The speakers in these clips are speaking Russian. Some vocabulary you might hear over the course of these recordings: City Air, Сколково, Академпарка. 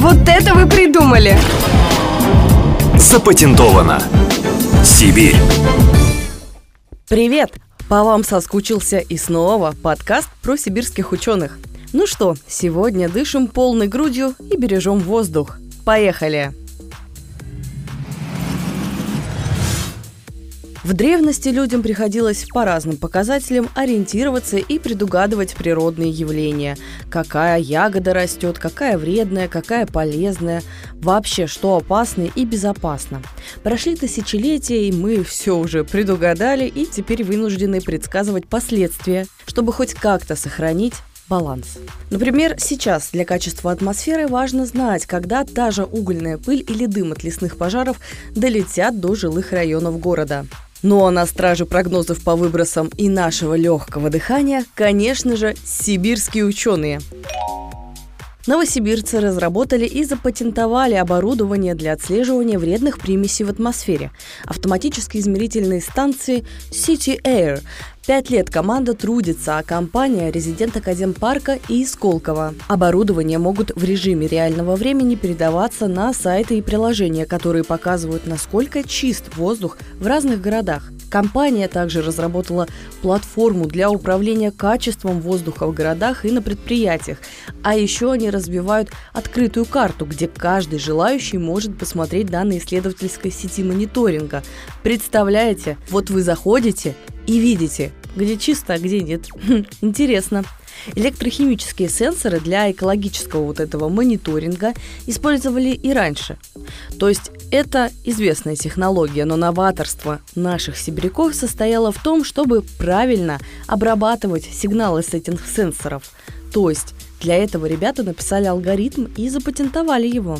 Вот это вы придумали! Запатентовано! Сибирь! Привет! По вам соскучился и снова подкаст про сибирских ученых. Ну что, сегодня дышим полной грудью и бережем воздух. Поехали! В древности людям приходилось по разным показателям ориентироваться и предугадывать природные явления. Какая ягода растет, какая вредная, какая полезная. Вообще, что опасно и безопасно. Прошли тысячелетия, и мы все уже предугадали и теперь вынуждены предсказывать последствия, чтобы хоть как-то сохранить баланс. Например, сейчас для качества атмосферы важно знать, когда та же угольная пыль или дым от лесных пожаров долетят до жилых районов города. Ну а на страже прогнозов по выбросам и нашего легкого дыхания, конечно же, сибирские ученые. Новосибирцы разработали и запатентовали оборудование для отслеживания вредных примесей в атмосфере. Автоматические измерительные станции City Air. 5 лет команда трудится, а компания – резидент Академпарка и Сколково. Оборудование могут в режиме реального времени передаваться на сайты и приложения, которые показывают, насколько чист воздух в разных городах. Компания также разработала платформу для управления качеством воздуха в городах и на предприятиях. А еще они развивают открытую карту, где каждый желающий может посмотреть данные исследовательской сети мониторинга. Представляете, вот вы заходите и видите, где чисто, а где нет. Интересно. Электрохимические сенсоры для экологического вот этого мониторинга использовали и раньше. То есть это известная технология, но новаторство наших сибиряков состояло в том, чтобы правильно обрабатывать сигналы с этих сенсоров. То есть для этого ребята написали алгоритм и запатентовали его.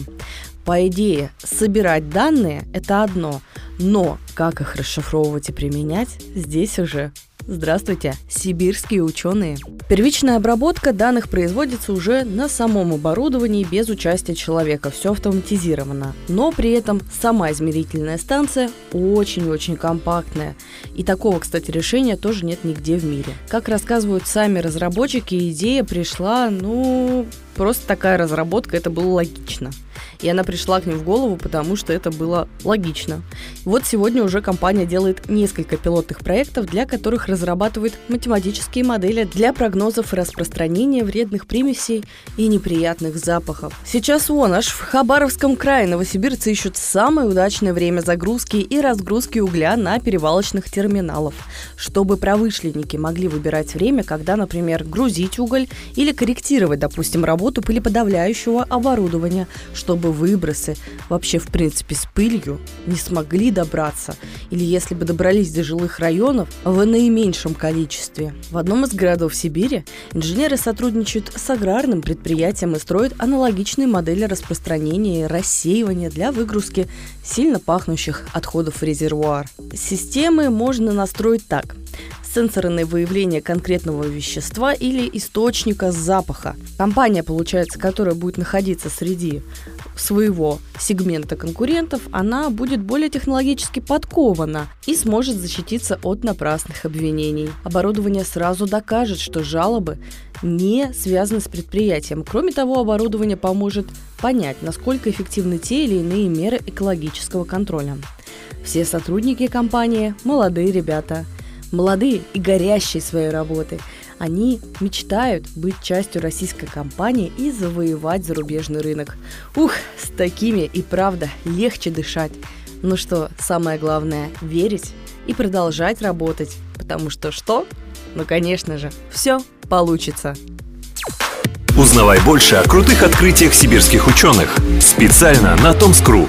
По идее, собирать данные – это одно, но как их расшифровывать и применять – здесь уже здравствуйте, сибирские ученые. Первичная обработка данных производится уже на самом оборудовании без участия человека. Все автоматизировано. Но при этом сама измерительная станция очень-очень компактная. И такого, кстати, решения тоже нет нигде в мире. Как рассказывают сами разработчики, идея пришла, просто такая разработка, это было логично. И она пришла к ним в голову, потому что это было логично. Вот сегодня уже компания делает несколько пилотных проектов, для которых разрабатывает математические модели для прогнозов распространения вредных примесей и неприятных запахов. Сейчас вон, аж в Хабаровском крае новосибирцы ищут самое удачное время загрузки и разгрузки угля на перевалочных терминалов, чтобы промышленники могли выбирать время, когда, например, грузить уголь или корректировать, допустим, работу пылеподавляющего оборудования, чтобы выбросы вообще, в принципе, с пылью не смогли добраться, или если бы добрались до жилых районов, в наименьшем количестве. В одном из городов Сибири инженеры сотрудничают с аграрным предприятием и строят аналогичные модели распространения и рассеивания для выгрузки сильно пахнущих отходов в резервуар. Системы можно настроить так. Сенсорное выявление конкретного вещества или источника запаха. Компания, получается, которая будет находиться среди своего сегмента конкурентов, она будет более технологически подкована и сможет защититься от напрасных обвинений. Оборудование сразу докажет, что жалобы не связаны с предприятием. Кроме того, оборудование поможет понять, насколько эффективны те или иные меры экологического контроля. Все сотрудники компании – молодые ребята. Молодые и горящие своей работой. Они мечтают быть частью российской компании и завоевать зарубежный рынок. Ух, с такими и правда легче дышать. Ну что, самое главное – верить и продолжать работать. Потому что что? Конечно же, все получится. Узнавай больше о крутых открытиях сибирских ученых. Специально на Tom's Crew.